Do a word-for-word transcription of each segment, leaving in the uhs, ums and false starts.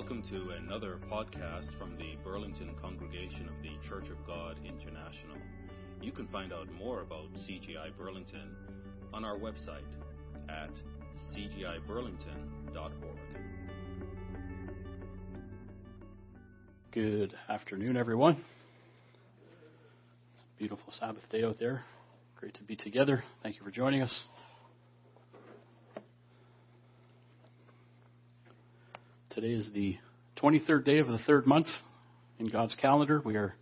Welcome to another podcast from the Burlington Congregation of the Church of God International. You can find out more about C G I Burlington on our website at c g i burlington dot org. Good afternoon, everyone. Beautiful Sabbath day out there. Great to be together. Thank you for joining us. Today is the twenty-third day of the third month in God's calendar. We are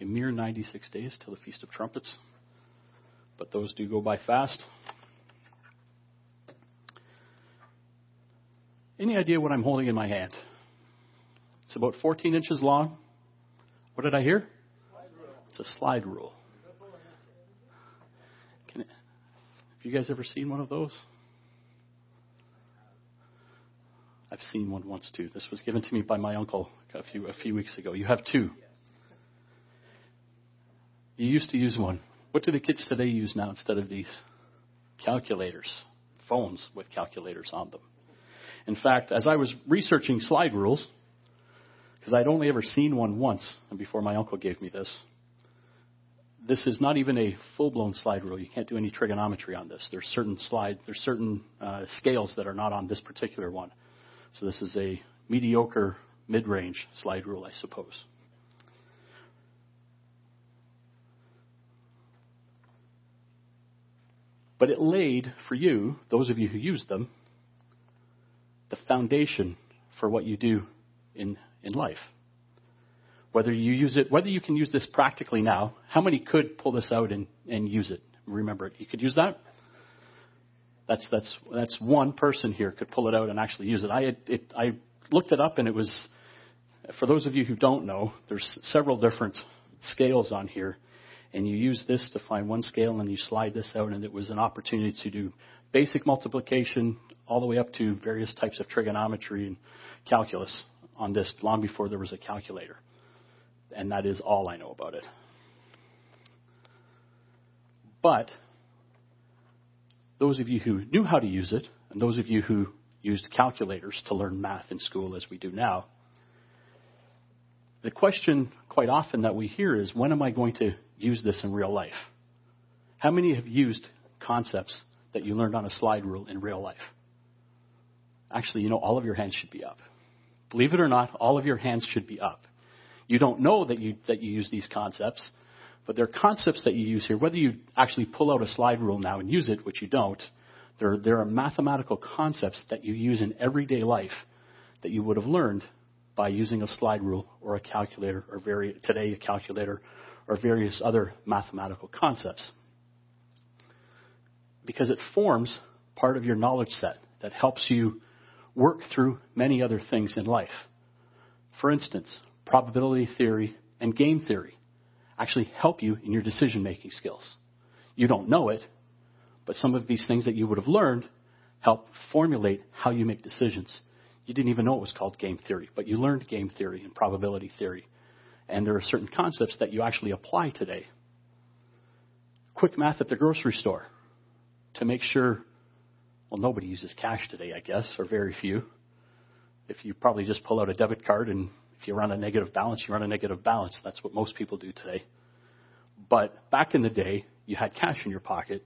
a mere ninety-six days till the Feast of Trumpets, but those do go by fast. Any idea what I'm holding in my hand? It's about fourteen inches long. What did I hear? It's a slide rule. Can it, have you guys ever seen one of those? I've seen one once too. This was given to me by my uncle a few a few weeks ago. You have two. You used to use one. What do the kids today use now instead of these? Calculators. Phones with calculators on them. In fact, as I was researching slide rules, because I'd only ever seen one once and before my uncle gave me this, this is not even a full-blown slide rule. You can't do any trigonometry on this. There's certain slide, there's certain uh, scales that are not on this particular one. So this is a mediocre mid-range slide rule, I suppose. But it laid for you, those of you who use them, the foundation for what you do in, in life. Whether you use it, whether you can use this practically now, how many could pull this out and, and use it, remember it? You could use that? That's that's that's one person here could pull it out and actually use it. I had, it, I looked it up, and it was, for those of you who don't know, there's several different scales on here, and you use this to find one scale, and you slide this out, and it was an opportunity to do basic multiplication all the way up to various types of trigonometry and calculus on this long before there was a calculator, and that is all I know about it. But those of you who knew how to use it, and those of you who used calculators to learn math in school as we do now, the question quite often that we hear is, when am I going to use this in real life? How many have used concepts that you learned on a slide rule in real life? Actually, you know, all of your hands should be up. Believe it or not, all of your hands should be up. You don't know that you that you use these concepts, but there are concepts that you use here. Whether you actually pull out a slide rule now and use it, which you don't, there, there are mathematical concepts that you use in everyday life that you would have learned by using a slide rule or a calculator, or very, today a calculator, or various other mathematical concepts. Because it forms part of your knowledge set that helps you work through many other things in life. For instance, probability theory and game theory actually help you in your decision-making skills. You don't know it, but some of these things that you would have learned help formulate how you make decisions. You didn't even know it was called game theory, but you learned game theory and probability theory. And there are certain concepts that you actually apply today. Quick math at the grocery store to make sure, well, nobody uses cash today, I guess, or very few. If you probably just pull out a debit card and if you run a negative balance, you run a negative balance. That's what most people do today. But back in the day, you had cash in your pocket,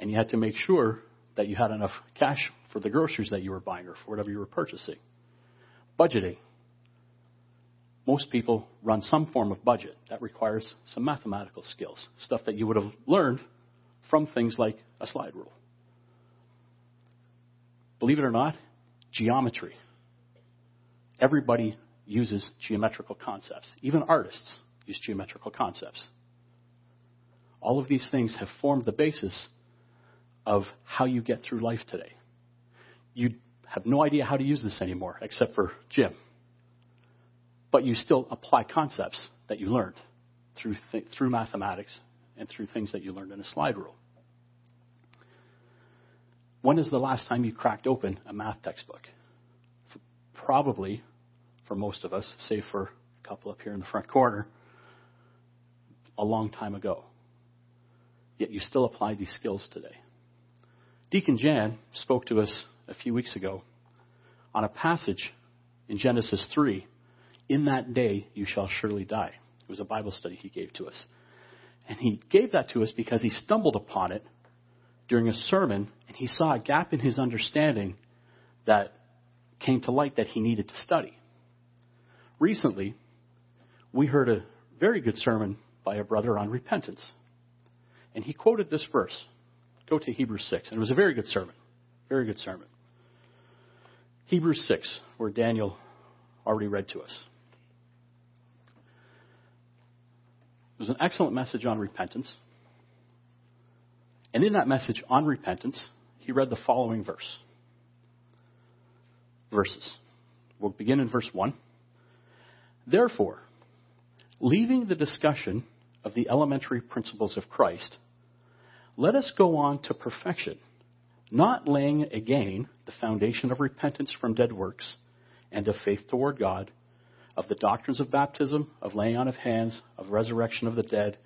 and you had to make sure that you had enough cash for the groceries that you were buying or for whatever you were purchasing. Budgeting. Most people run some form of budget. That requires some mathematical skills, stuff that you would have learned from things like a slide rule. Believe it or not, geometry. Everybody uses geometrical concepts. Even artists use geometrical concepts. All of these things have formed the basis of how you get through life today. You have no idea how to use this anymore, except for Jim. But you still apply concepts that you learned through th- through mathematics and through things that you learned in a slide rule. When is the last time you cracked open a math textbook? Probably, for most of us, save for a couple up here in the front corner, a long time ago. Yet you still apply these skills today. Deacon Jan spoke to us a few weeks ago on a passage in Genesis three, in that day you shall surely die. It was a Bible study he gave to us. And he gave that to us because he stumbled upon it during a sermon, and he saw a gap in his understanding that came to light that he needed to study. Recently, we heard a very good sermon by a brother on repentance, and he quoted this verse. Go to Hebrews six, and it was a very good sermon, very good sermon. Hebrews six, where Daniel already read to us. It was an excellent message on repentance. And in that message on repentance, he read the following verse. Verses. We'll begin in verse one. Therefore, leaving the discussion of the elementary principles of Christ, let us go on to perfection, not laying again the foundation of repentance from dead works and of faith toward God, of the doctrines of baptism, of laying on of hands, of resurrection of the dead,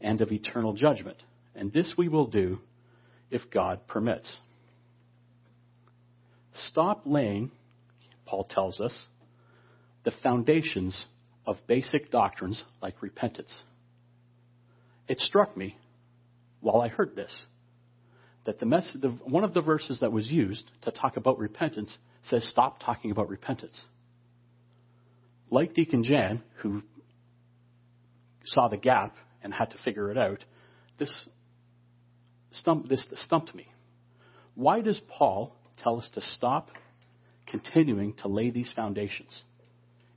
and of eternal judgment. And this we will do if God permits. Stop laying, Paul tells us, the foundations of basic doctrines like repentance. It struck me while I heard this that the message, the, one of the verses that was used to talk about repentance says stop talking about repentance. Like Deacon Jan, who saw the gap and had to figure it out, this stump, this stumped me. Why does Paul tell us to stop continuing to lay these foundations?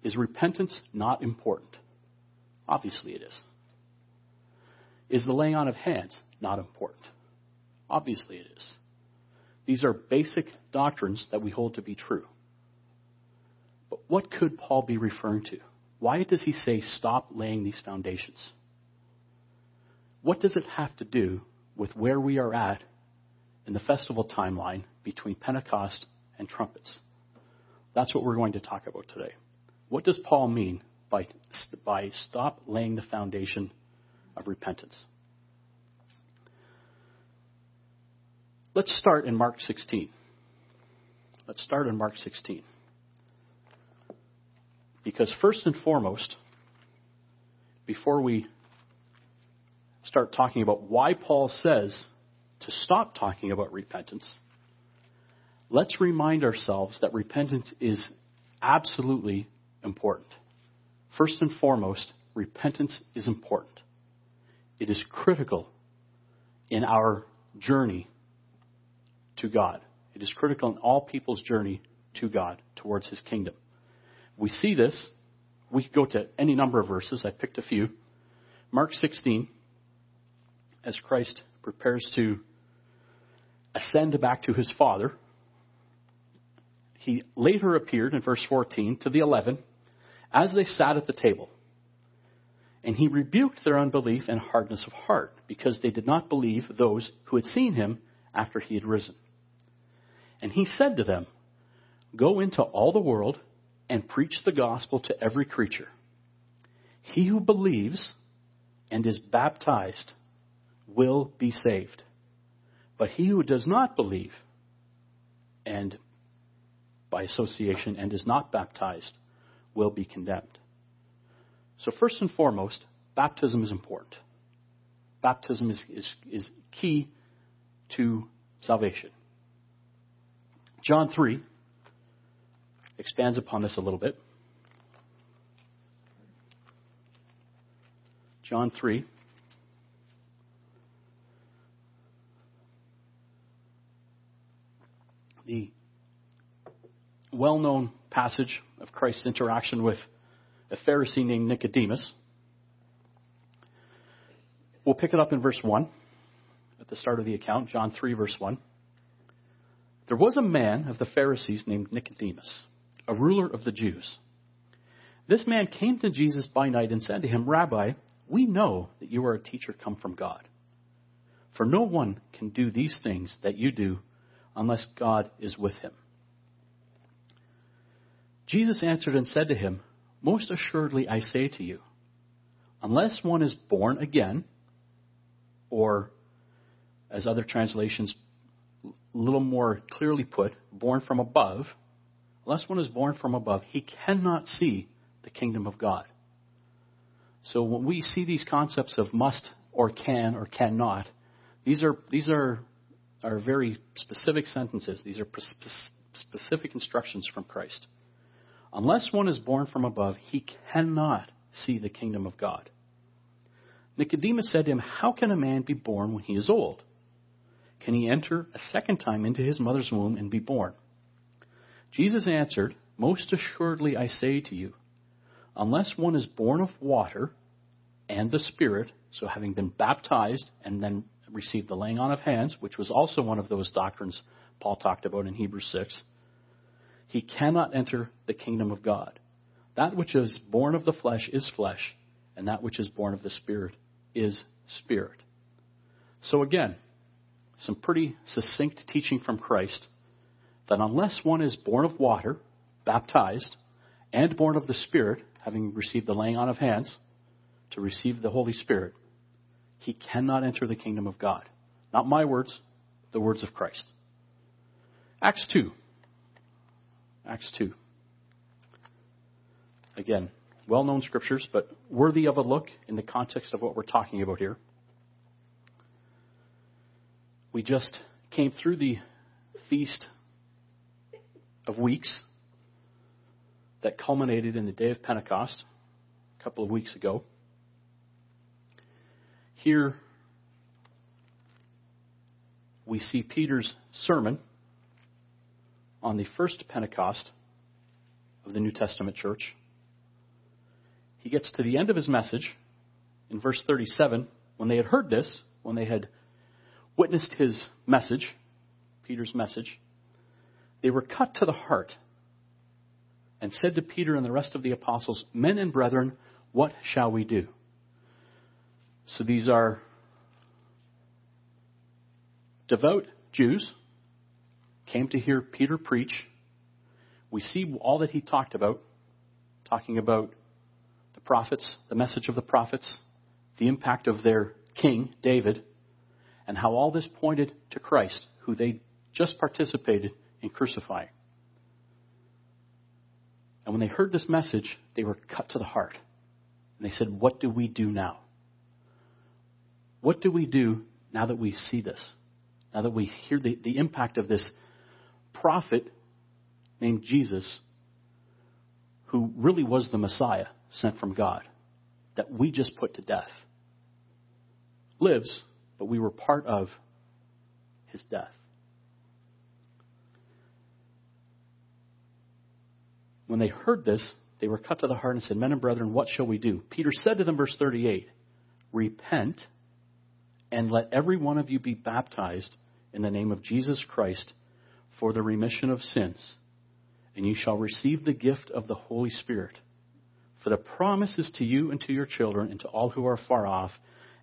Is repentance not important? Obviously it is. Is the laying on of hands not important? Obviously it is. These are basic doctrines that we hold to be true. But what could Paul be referring to? Why does he say stop laying these foundations? What does it have to do with where we are at in the festival timeline between Pentecost and trumpets? That's what we're going to talk about today. What does Paul mean by, by stop laying the foundation of repentance? Let's start in Mark sixteen. Let's start in Mark sixteen. Because first and foremost, before we start talking about why Paul says to stop talking about repentance, let's remind ourselves that repentance is absolutely important. First and foremost, repentance is important. It is critical in our journey to God. It is critical in all people's journey to God, towards his kingdom. We see this. We could go to any number of verses. I picked a few. Mark sixteen. As Christ prepares to ascend back to his Father, he later appeared in verse fourteen to the eleven as they sat at the table. And he rebuked their unbelief and hardness of heart because they did not believe those who had seen him after he had risen. And he said to them, "Go into all the world and preach the gospel to every creature. He who believes and is baptized will be saved. But he who does not believe and by association and is not baptized will be condemned." So first and foremost, baptism is important. Baptism is, is, is key to salvation. John three expands upon this a little bit. John three. The well-known passage of Christ's interaction with a Pharisee named Nicodemus. We'll pick it up in verse one at the start of the account, John three, verse one. There was a man of the Pharisees named Nicodemus, a ruler of the Jews. This man came to Jesus by night and said to him, "Rabbi, we know that you are a teacher come from God, for no one can do these things that you do unless God is with him." Jesus answered and said to him, "Most assuredly I say to you, unless one is born again," or as other translations a little more clearly put, "born from above," unless one is born from above, he cannot see the kingdom of God. So when we see these concepts of must or can or cannot, these are these are, are very specific sentences. These are specific instructions from Christ. Unless one is born from above, he cannot see the kingdom of God. Nicodemus said to him, how can a man be born when he is old? Can he enter a second time into his mother's womb and be born? Jesus answered, most assuredly I say to you, unless one is born of water and the Spirit, so having been baptized and then received the laying on of hands, which was also one of those doctrines Paul talked about in Hebrews six, he cannot enter the kingdom of God. That which is born of the flesh is flesh, and that which is born of the Spirit is spirit. So again, some pretty succinct teaching from Christ that unless one is born of water, baptized, and born of the Spirit, having received the laying on of hands, to receive the Holy Spirit, he cannot enter the kingdom of God. Not my words, the words of Christ. Acts two. Acts two. Again, well-known scriptures, but worthy of a look in the context of what we're talking about here. We just came through the Feast of Weeks that culminated in the day of Pentecost a couple of weeks ago. Here we see Peter's sermon on the first Pentecost of the New Testament church. He gets to the end of his message in verse thirty-seven. When they had heard this, when they had witnessed his message, Peter's message, they were cut to the heart and said to Peter and the rest of the apostles, men and brethren, what shall we do? So these are devout Jews, came to hear Peter preach. We see all that he talked about, talking about the prophets, the message of the prophets, the impact of their king, David, and how all this pointed to Christ, who they just participated in crucifying. And when they heard this message, they were cut to the heart. And they said, what do we do now? What do we do now that we see this? Now that we hear the, the impact of this prophet named Jesus, who really was the Messiah sent from God, that we just put to death. Lives, but we were part of his death. When they heard this, they were cut to the heart and said, men and brethren, what shall we do? Peter said to them, verse thirty-eight, repent and let every one of you be baptized in the name of Jesus Christ for the remission of sins, and you shall receive the gift of the Holy Spirit. For the promise is to you and to your children and to all who are far off,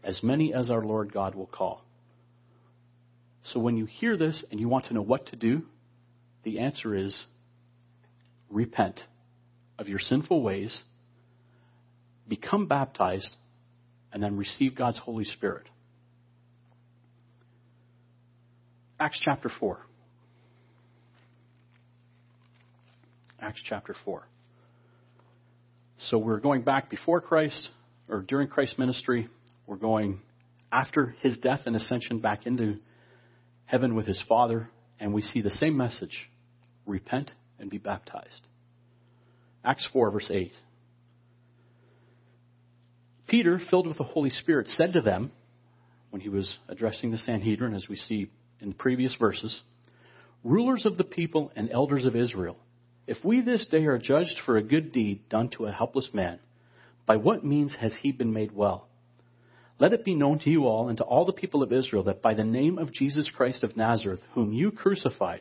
as many as our Lord God will call. So when you hear this and you want to know what to do, the answer is, repent of your sinful ways, become baptized, and then receive God's Holy Spirit. Acts chapter four. Acts chapter four. So we're going back before Christ, or during Christ's ministry. We're going after his death and ascension back into heaven with his Father, and we see the same message. Repent and be baptized. Acts four, verse eight. Peter, filled with the Holy Spirit, said to them, when he was addressing the Sanhedrin, as we see in the previous verses, rulers of the people and elders of Israel, if we this day are judged for a good deed done to a helpless man, by what means has he been made well? Let it be known to you all and to all the people of Israel that by the name of Jesus Christ of Nazareth, whom you crucified,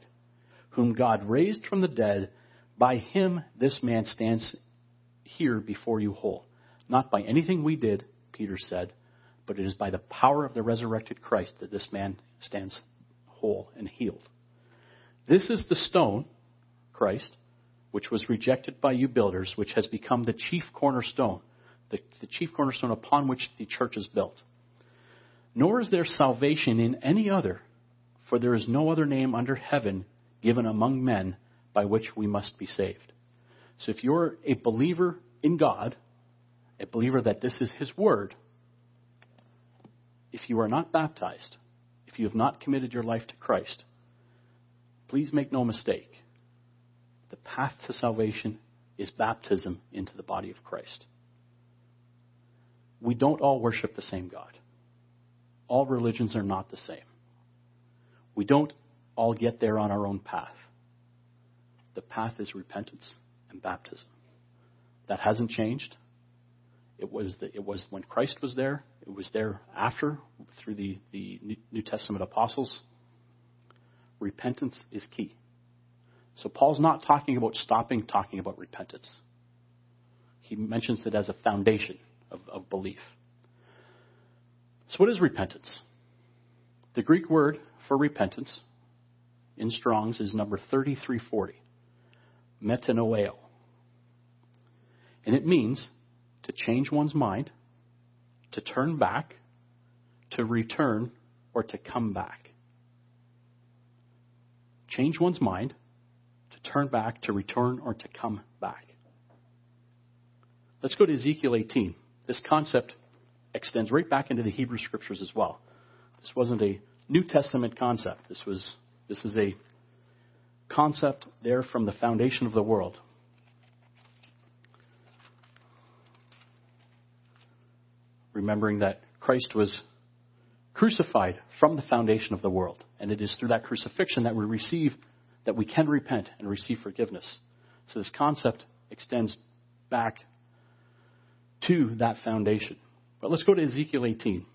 whom God raised from the dead, by him this man stands here before you whole. Not by anything we did, Peter said, but it is by the power of the resurrected Christ that this man stands whole and healed. This is the stone, Christ, which was rejected by you builders, which has become the chief cornerstone, the, the chief cornerstone upon which the church is built. Nor is there salvation in any other, for there is no other name under heaven given among men by which we must be saved. So if you're a believer in God, a believer that this is his word, if you are not baptized, if you have not committed your life to Christ, please make no mistake. The path to salvation is baptism into the body of Christ. We don't all worship the same God. All religions are not the same. We don't all get there on our own path. The path is repentance and baptism. That hasn't changed. It was the, it was when Christ was there. It was there after through the, the New Testament apostles. Repentance is key. So Paul's not talking about stopping talking about repentance. He mentions it as a foundation of, of belief. So what is repentance? The Greek word for repentance in Strong's is number thirty-three forty, metanoeo. And it means to change one's mind, to turn back, to return, or to come back. Change one's mind, to turn back, to return, or to come back. Let's go to Ezekiel eighteen. This concept extends right back into the Hebrew scriptures as well. This wasn't a New Testament concept. This was this is a concept there from the foundation of the world. Remembering that Christ was crucified from the foundation of the world, and it is through that crucifixion that we receive, that we can repent and receive forgiveness. So this concept extends back to that foundation. But let's go to Ezekiel eighteen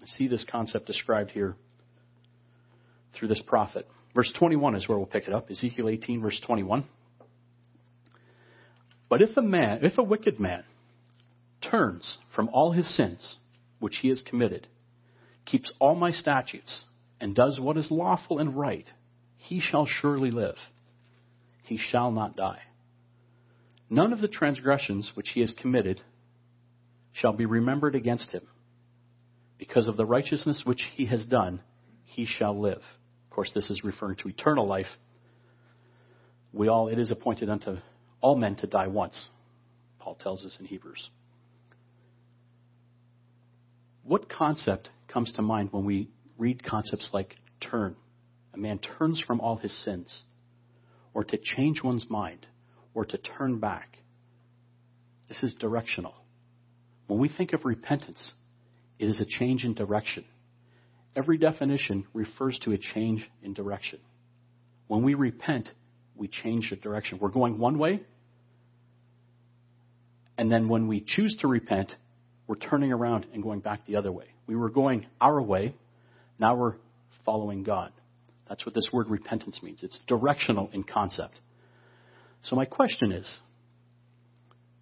and see this concept described here through this prophet. Verse twenty-one is where we'll pick it up. Ezekiel eighteen, verse twenty-one. But if a man, if a wicked man turns from all his sins, which he has committed, keeps all my statutes, and does what is lawful and right, he shall surely live. He shall not die. None of the transgressions which he has committed shall be remembered against him. Because of the righteousness which he has done, he shall live. Of course, this is referring to eternal life. We all, it is appointed unto all men to die once, Paul tells us in Hebrews. What concept comes to mind when we read concepts like turn? A man turns from all his sins, or to change one's mind, or to turn back. This is directional. When we think of repentance, it is a change in direction. Every definition refers to a change in direction. When we repent, we change the direction. We're going one way, and then when we choose to repent, we're turning around and going back the other way. We were going our way, now we're following God. That's what this word repentance means. It's directional in concept. So my question is,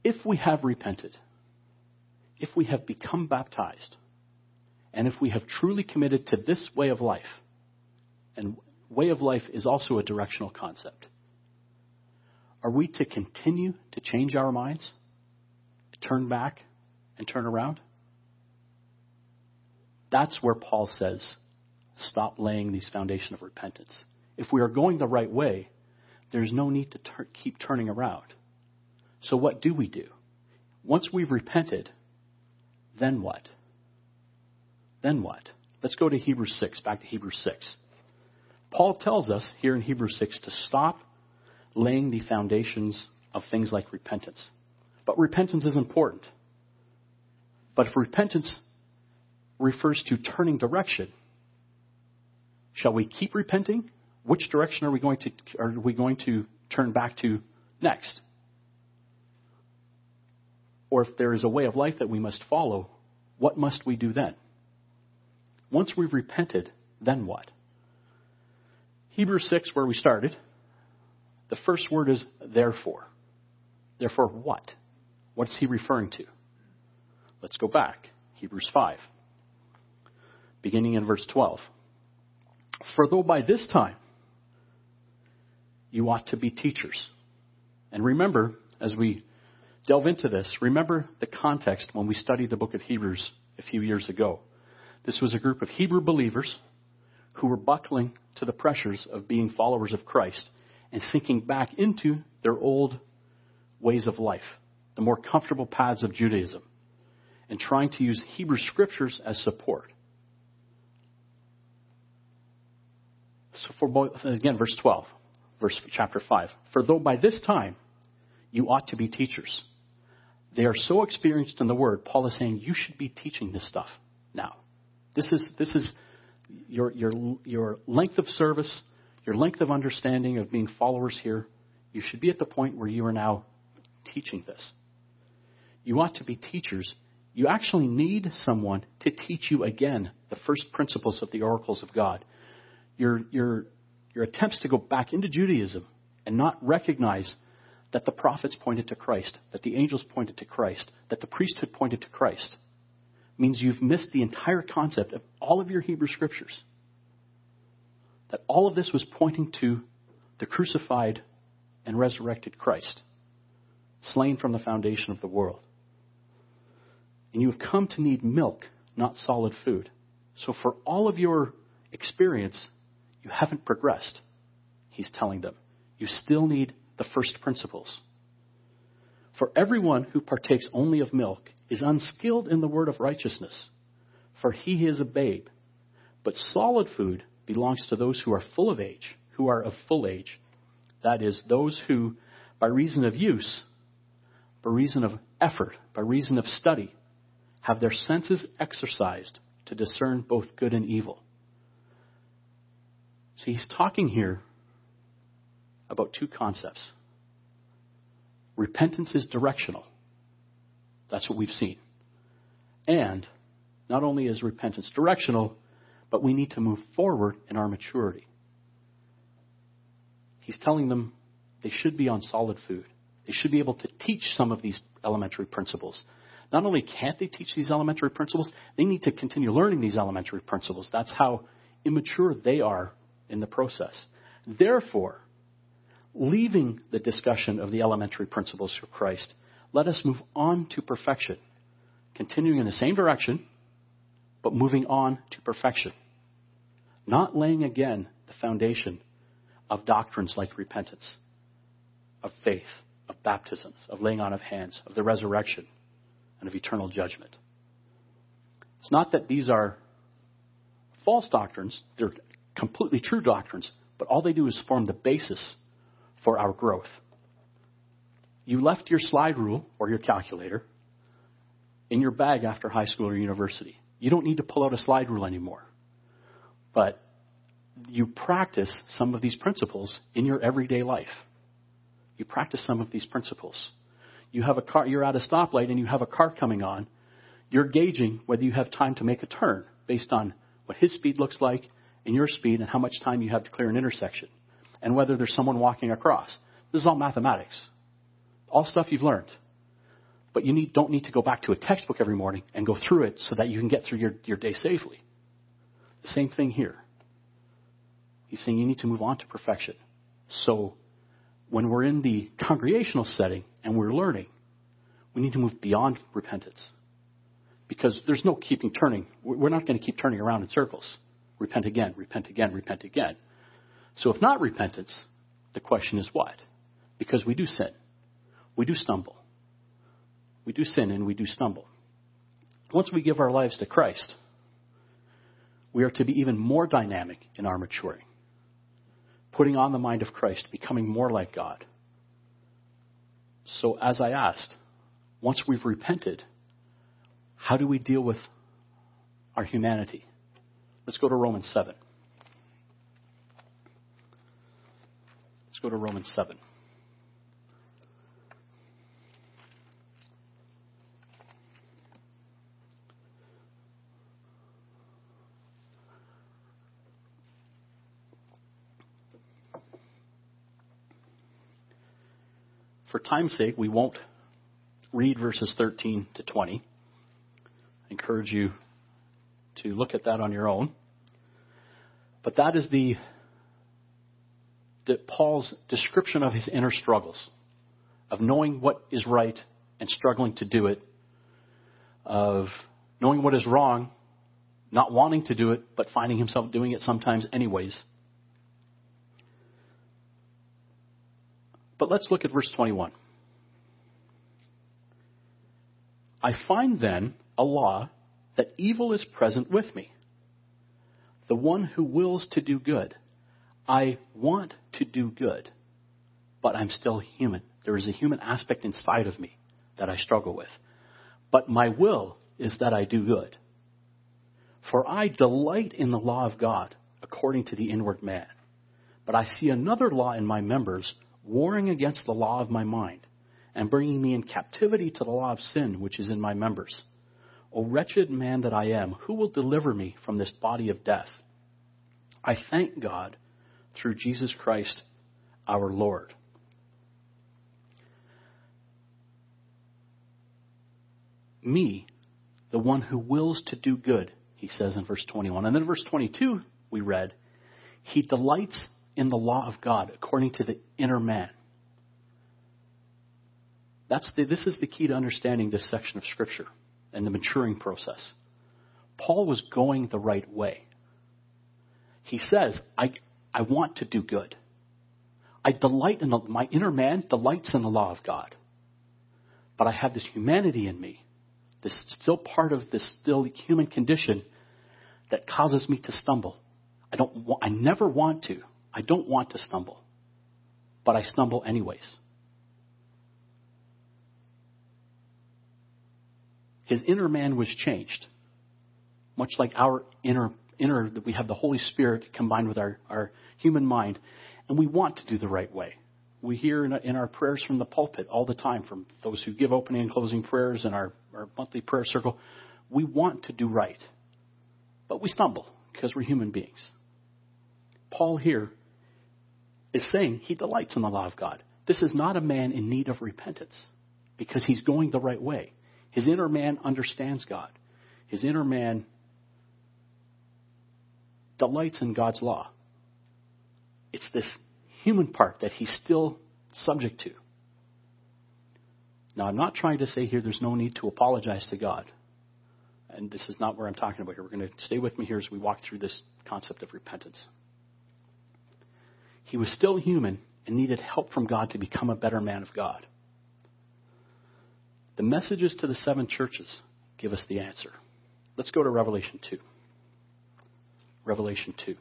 if we have repented, if we have become baptized, and if we have truly committed to this way of life, and way of life is also a directional concept, are we to continue to change our minds, turn back, and turn around? That's where Paul says, stop laying these foundation of repentance. If we are going the right way, there's no need to ter- keep turning around. So what do we do? Once we've repented, then what? Then what? Let's go to Hebrews six, back to Hebrews six. Paul tells us here in Hebrews six to stop laying the foundations of things like repentance. But repentance is important. But if repentance refers to turning direction, shall we keep repenting? Which direction are we going to are we going to turn back to next? Or if there is a way of life that we must follow, what must we do then? Once we've repented, then what? Hebrews six, where we started, the first word is therefore. Therefore what? What's he referring to? Let's go back. Hebrews five, beginning in verse twelve. For though by this time you ought to be teachers. And remember, as we delve into this, remember the context when we studied the book of Hebrews a few years ago. This was a group of Hebrew believers who were buckling to the pressures of being followers of Christ and sinking back into their old ways of life, the more comfortable paths of Judaism, and trying to use Hebrew scriptures as support. So for, again, verse twelve, verse chapter five. For though by this time you ought to be teachers, they are so experienced in the word. Paul is saying you should be teaching this stuff now. This is this is your your your length of service, your length of understanding of being followers here. You should be at the point where you are now teaching this. You ought to be teachers. You actually need someone to teach you again the first principles of the oracles of God. Your, your, your attempts to go back into Judaism and not recognize that the prophets pointed to Christ, that the angels pointed to Christ, that the priesthood pointed to Christ, means you've missed the entire concept of all of your Hebrew scriptures. That all of this was pointing to the crucified and resurrected Christ, slain from the foundation of the world. And you have come to need milk, not solid food. So for all of your experience, you haven't progressed, he's telling them. You still need the first principles. For everyone who partakes only of milk is unskilled in the word of righteousness, for he is a babe. But solid food belongs to those who are full of age, who are of full age. That is, those who, by reason of use, by reason of effort, by reason of study, have their senses exercised to discern both good and evil. So he's talking here about two concepts. Repentance is directional. That's what we've seen. And not only is repentance directional, but we need to move forward in our maturity. He's telling them they should be on solid food. They should be able to teach some of these elementary principles. Not only can't they teach these elementary principles, they need to continue learning these elementary principles. That's how immature they are in the process. Therefore, leaving the discussion of the elementary principles for Christ, let us move on to perfection, continuing in the same direction, but moving on to perfection, not laying again the foundation of doctrines like repentance, of faith, of baptisms, of laying on of hands, of the resurrection, and of eternal judgment. It's not that these are false doctrines. They're completely true doctrines, but all they do is form the basis for our growth. You left your slide rule or your calculator in your bag after high school or university. You don't need to pull out a slide rule anymore, but you practice some of these principles in your everyday life. You practice some of these principles. You have a car, you're at a stoplight and you have a car coming on. You're gauging whether you have time to make a turn based on what his speed looks like and your speed and how much time you have to clear an intersection and whether there's someone walking across. This is all mathematics, all stuff you've learned. But you need, don't need to go back to a textbook every morning and go through it so that you can get through your, your day safely. The same thing here. He's saying you need to move on to perfection. So when we're in the congregational setting and we're learning, we need to move beyond repentance because there's no keeping turning. We're not going to keep turning around in circles. Repent again, repent again, repent again. So if not repentance, the question is what? Because we do sin. We do stumble. We do sin and we do stumble. Once we give our lives to Christ, we are to be even more dynamic in our maturing. Putting on the mind of Christ, becoming more like God. So as I asked, once we've repented, how do we deal with our humanity? Let's go to Romans seven. Let's go to Romans seven. For time's sake, we won't read verses thirteen to twenty. I encourage you to look at that on your own. But that is the, the Paul's description of his inner struggles, of knowing what is right and struggling to do it, of knowing what is wrong, not wanting to do it, but finding himself doing it sometimes anyways. But let's look at verse twenty-one. I find then a law that evil is present with me. The one who wills to do good. I want to do good, but I'm still human. There is a human aspect inside of me that I struggle with. But my will is that I do good. For I delight in the law of God according to the inward man. But I see another law in my members, warring against the law of my mind and bringing me in captivity to the law of sin, which is in my members. O wretched man that I am, who will deliver me from this body of death? I thank God through Jesus Christ, our Lord. Me, the one who wills to do good, he says in verse twenty-one. And then verse twenty-two, we read, he delights in the law of God according to the inner man. That's the, this is the key to understanding this section of Scripture and the maturing process. Paul was going the right way. He says, I, I want to do good. I delight in the, my inner man delights in the law of God. But I have this humanity in me, this still part of this still human condition that causes me to stumble. I don't. I never want to. I don't want to stumble, but I stumble anyways. His inner man was changed, much like our inner inner that we have the Holy Spirit combined with our, our human mind, and we want to do the right way. We hear in, in our prayers from the pulpit all the time from those who give opening and closing prayers in our, our monthly prayer circle. We want to do right, but we stumble because we're human beings. Paul here is saying he delights in the law of God. This is not a man in need of repentance because he's going the right way. His inner man understands God. His inner man delights in God's law. It's this human part that he's still subject to. Now, I'm not trying to say here there's no need to apologize to God. And this is not where I'm talking about here. We're going to stay with me here as we walk through this concept of repentance. He was still human and needed help from God to become a better man of God. The messages to the seven churches give us the answer. Let's go to Revelation two. Revelation two.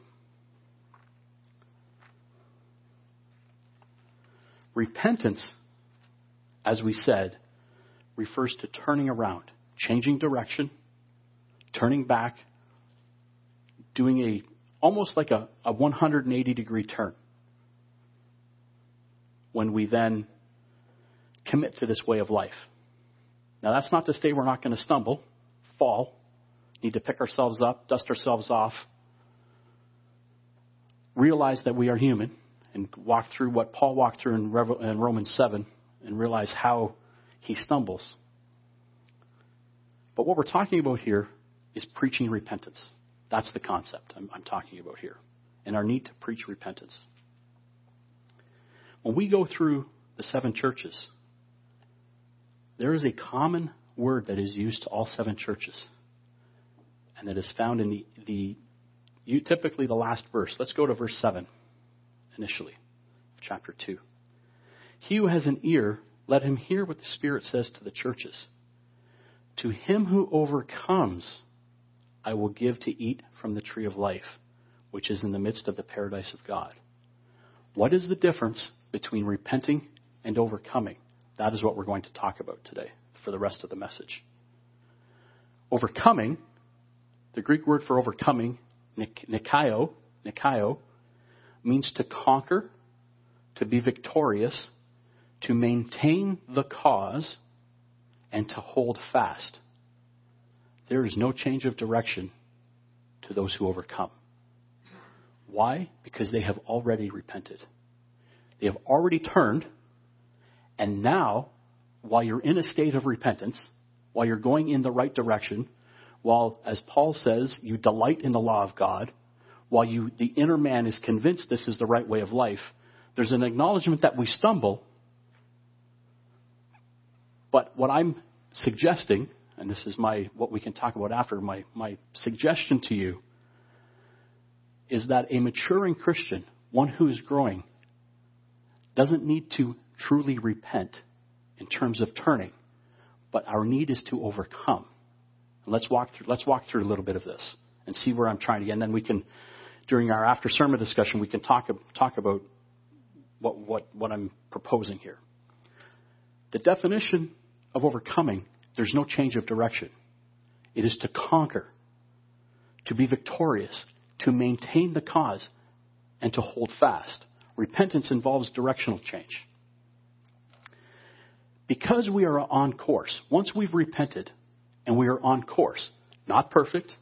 Repentance, as we said, refers to turning around, changing direction, turning back, doing a almost like a, a one hundred eighty degree turn. When we then commit to this way of life. Now, that's not to say we're not going to stumble, fall, need to pick ourselves up, dust ourselves off, realize that we are human, and walk through what Paul walked through in Romans seven and realize how he stumbles. But what we're talking about here is preaching repentance. That's the concept I'm, I'm talking about here, and our need to preach repentance. When we go through the seven churches, there is a common word that is used to all seven churches, and that is found in the, the you typically the last verse. Let's go to verse seven initially, of chapter two. He who has an ear, let him hear what the Spirit says to the churches. To him who overcomes, I will give to eat from the tree of life, which is in the midst of the paradise of God. What is the difference between repenting and overcoming? That is what we're going to talk about today for the rest of the message. Overcoming, the Greek word for overcoming, nikaio, nikaio, means to conquer, to be victorious, to maintain the cause, and to hold fast. There is no change of direction to those who overcome. Why? Because they have already repented. They have already turned. And now, while you're in a state of repentance, while you're going in the right direction, while, as Paul says, you delight in the law of God, while you, the inner man is convinced this is the right way of life, there's an acknowledgement that we stumble. But what I'm suggesting, and this is my what we can talk about after, my, my suggestion to you, is that a maturing Christian, one who is growing, doesn't need to truly repent in terms of turning, but our need is to overcome. And let's walk through, let's walk through a little bit of this and see where I'm trying to get. And then we can, during our after sermon discussion, we can talk, talk about what, what, what I'm proposing here. The definition of overcoming, there's no change of direction. It is to conquer, to be victorious, to maintain the cause, and to hold fast. Repentance involves directional change. Because we are on course, once we've repented and we are on course, not perfect,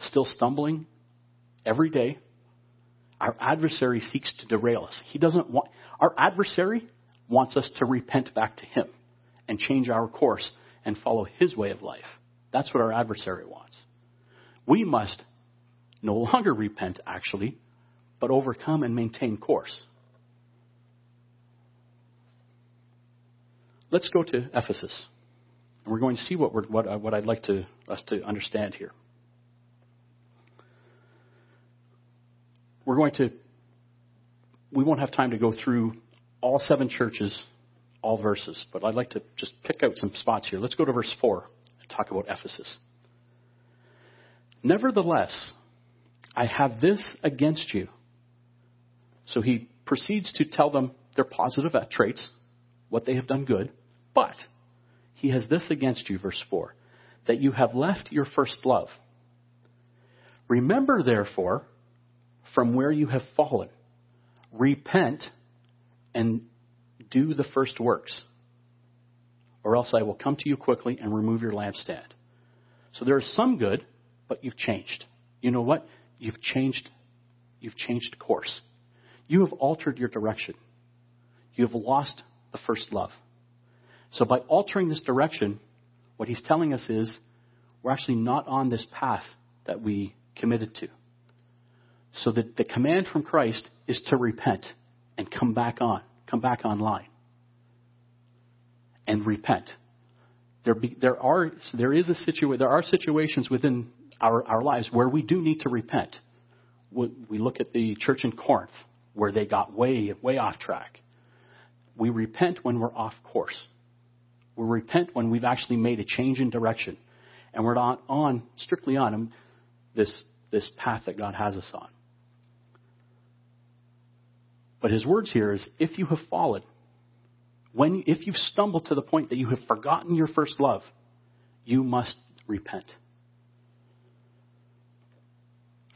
still stumbling every day, our adversary seeks to derail us. He doesn't want, our adversary wants us to repent back to him and change our course and follow his way of life. That's what our adversary wants. We must no longer repent, actually, but overcome and maintain course. Let's go to Ephesus, and we're going to see what we're, what, uh, what I'd like to, us to understand here. We're going to, we won't have time to go through all seven churches, all verses, but I'd like to just pick out some spots here. Let's go to verse four and talk about Ephesus. Nevertheless, I have this against you. So he proceeds to tell them their positive traits, what they have done good. But he has this against you, verse four, that you have left your first love. Remember, therefore, from where you have fallen, repent and do the first works, or else I will come to you quickly and remove your lampstand. So there is some good, but you've changed. You know what? You've changed. You've changed course. You have altered your direction. You have lost the first love. So by altering this direction, what he's telling us is we're actually not on this path that we committed to. So that the command from Christ is to repent and come back on, come back online and repent. There be, there are there is a situa- there are situations within our, our lives where we do need to repent. We, we look at the church in Corinth where they got way way off track. We repent when we're off course. We repent when we've actually made a change in direction. And we're not on, strictly on, this, this path that God has us on. But his words here is, if you have fallen, when if you've stumbled to the point that you have forgotten your first love, you must repent.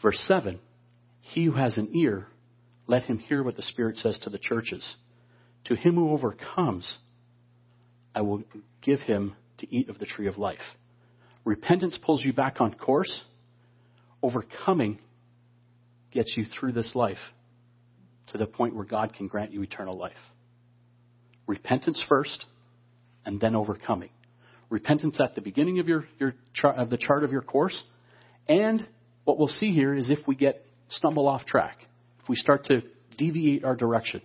Verse seven, he who has an ear, let him hear what the Spirit says to the churches. To him who overcomes, I will give him to eat of the tree of life. Repentance pulls you back on course. Overcoming gets you through this life to the point where God can grant you eternal life. Repentance first, and then overcoming. Repentance at the beginning of your, your chart, of the chart of your course. And what we'll see here is if we get stumble off track, if we start to deviate our direction.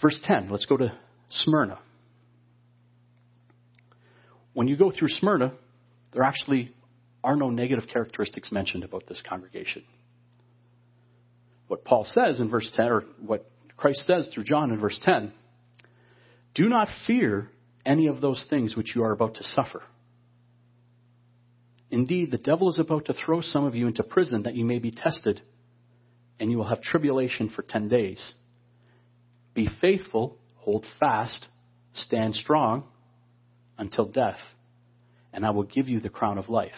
Verse ten, let's go to Smyrna. When you go through Smyrna, there actually are no negative characteristics mentioned about this congregation. What Paul says in verse ten, or what Christ says through John in verse ten, do not fear any of those things which you are about to suffer. Indeed, the devil is about to throw some of you into prison that you may be tested, and you will have tribulation for ten days. Be faithful, hold fast, stand strong until death, and I will give you the crown of life.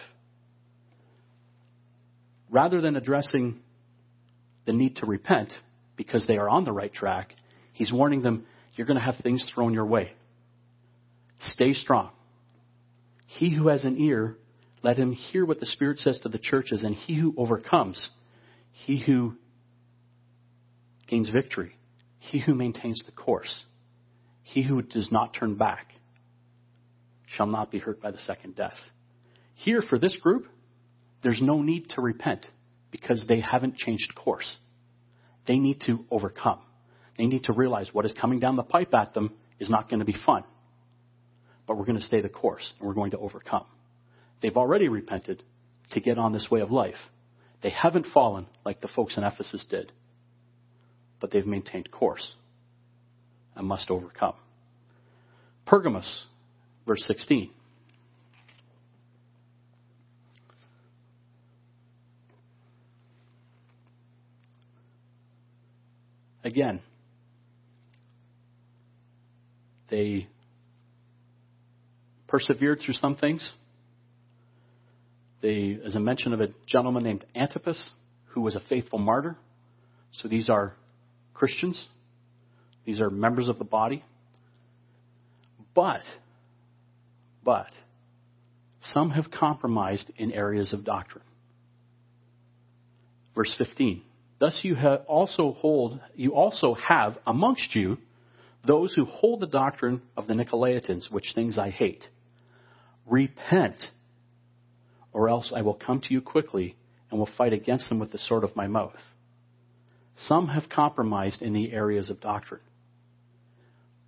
Rather than addressing the need to repent because they are on the right track, he's warning them, you're going to have things thrown your way. Stay strong. He who has an ear, let him hear what the Spirit says to the churches, and he who overcomes, he who gains victory, he who maintains the course, he who does not turn back, shall not be hurt by the second death. Here, for this group, there's no need to repent because they haven't changed course. They need to overcome. They need to realize what is coming down the pipe at them is not going to be fun. But we're going to stay the course, and we're going to overcome. They've already repented to get on this way of life. They haven't fallen like the folks in Ephesus did. But they've maintained course. and must overcome. Pergamos, verse sixteen. Again, they persevered through some things. They, as a mention of a gentleman named Antipas, who was a faithful martyr. So these are Christians. These are members of the body. But, but, some have compromised in areas of doctrine. Verse fifteen. Thus you have also hold, you also have amongst you those who hold the doctrine of the Nicolaitans, which things I hate. Repent, or else I will come to you quickly and will fight against them with the sword of my mouth. Some have compromised in the areas of doctrine.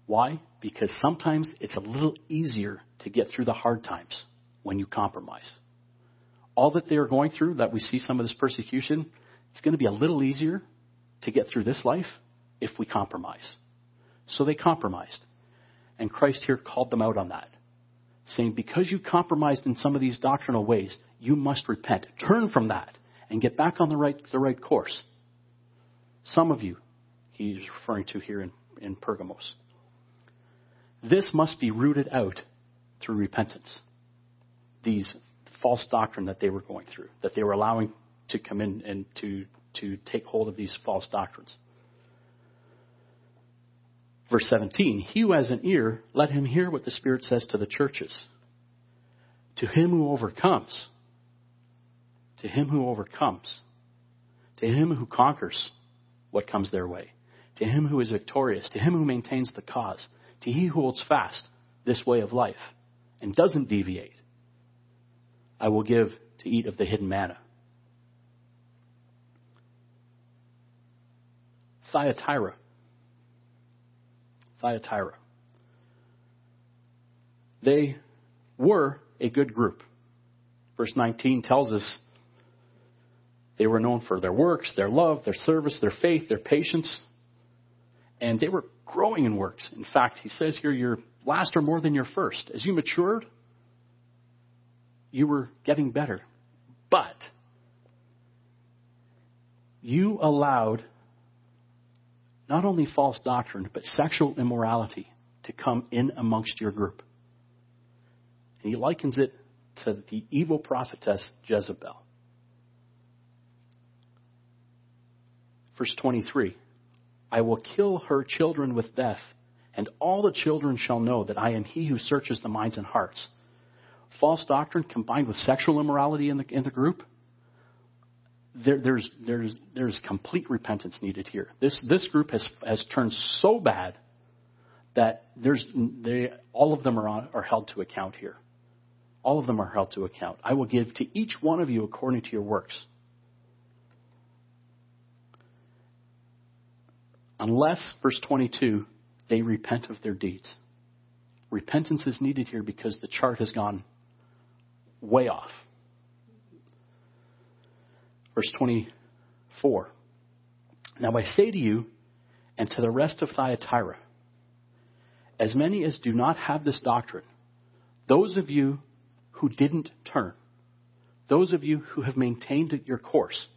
Why? Because sometimes it's a little easier to get through the hard times when you compromise. All that they are going through, that we see some of this persecution, it's going to be a little easier to get through this life if we compromise. So they compromised. And Christ here called them out on that, saying, because you compromised in some of these doctrinal ways, you must repent. Turn from that and get back on the right, the right course. Some of you, he's referring to here in, in Pergamos. This must be rooted out through repentance. These false doctrine that they were going through, that they were allowing to come in and to, to take hold of these false doctrines. Verse seventeen, he who has an ear, let him hear what the Spirit says to the churches. To him who overcomes, to him who overcomes, to him who conquers what comes their way, to him who is victorious, to him who maintains the cause, to he who holds fast this way of life and doesn't deviate, I will give to eat of the hidden manna. Thyatira. Thyatira. They were a good group. Verse nineteen tells us they were known for their works, their love, their service, their faith, their patience. And they were growing in works. In fact, he says here, your last are more than your first. As you matured, you were getting better. But you allowed not only false doctrine, but sexual immorality to come in amongst your group. And he likens it to the evil prophetess Jezebel. Verse twenty-three, I will kill her children with death, and all the children shall know that I am he who searches the minds and hearts. False doctrine combined with sexual immorality in the, in the group. There, there's there's there's complete repentance needed here. This this group has has turned so bad that there's they all of them are on, are held to account here. All of them are held to account. I will give to each one of you according to your works. Unless, verse twenty-two, they repent of their deeds. Repentance is needed here because the chart has gone way off. Verse twenty-four. Now I say to you and to the rest of Thyatira, as many as do not have this doctrine, those of you who didn't turn, those of you who have maintained your course,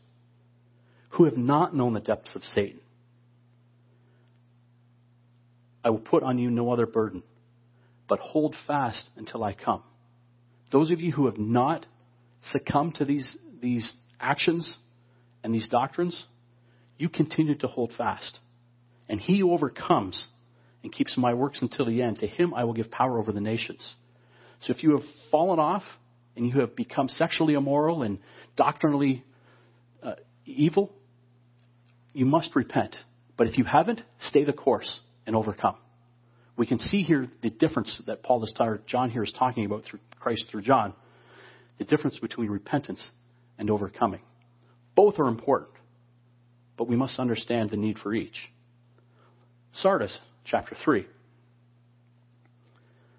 who have not known the depths of Satan, I will put on you no other burden, but hold fast until I come. Those of you who have not succumbed to these these actions and these doctrines, you continue to hold fast. And he who overcomes and keeps my works until the end, to him I will give power over the nations. So if you have fallen off and you have become sexually immoral and doctrinally uh, evil, you must repent. But if you haven't, stay the course and overcome. We can see here the difference that Paul is, or John here is talking about through Christ through John, the difference between repentance and overcoming. Both are important, but we must understand the need for each. Sardis, chapter three.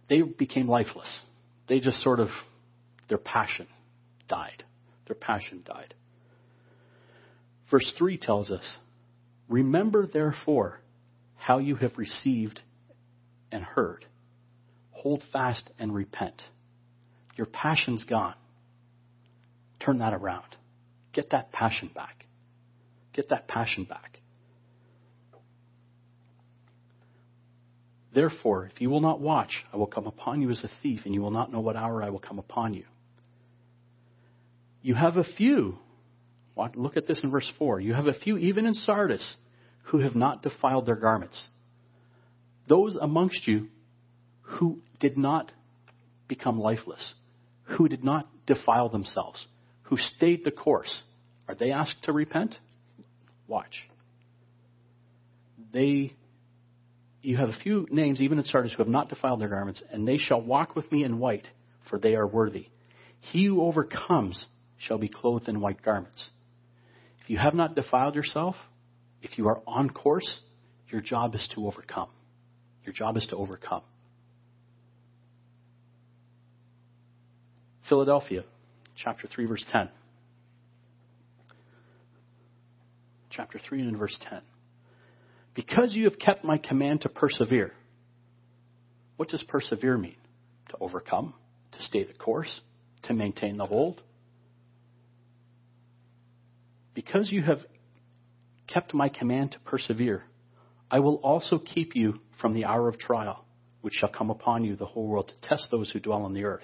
They became lifeless. They just sort of, their passion died. Their passion died. Verse three tells us, remember therefore how you have received and heard. Hold fast and repent. Your passion's gone. Turn that around. Get that passion back. Get that passion back. Therefore, if you will not watch, I will come upon you as a thief, and you will not know what hour I will come upon you. You have a few. Look at this in verse four. You have a few, even in Sardis, who have not defiled their garments. Those amongst you who did not become lifeless, who did not defile themselves, who stayed the course, are they asked to repent? Watch. They, you have a few names, even in Sardis, who have not defiled their garments, and they shall walk with me in white, for they are worthy. He who overcomes shall be clothed in white garments. If you have not defiled yourself, if you are on course, your job is to overcome. Your job is to overcome. Philadelphia, chapter three, verse ten. Chapter three and verse ten. Because you have kept my command to persevere. What does persevere mean? To overcome, to stay the course, to maintain the hold. Because you have kept my command to persevere, I will also keep you from the hour of trial, which shall come upon you, the whole world, to test those who dwell on the earth.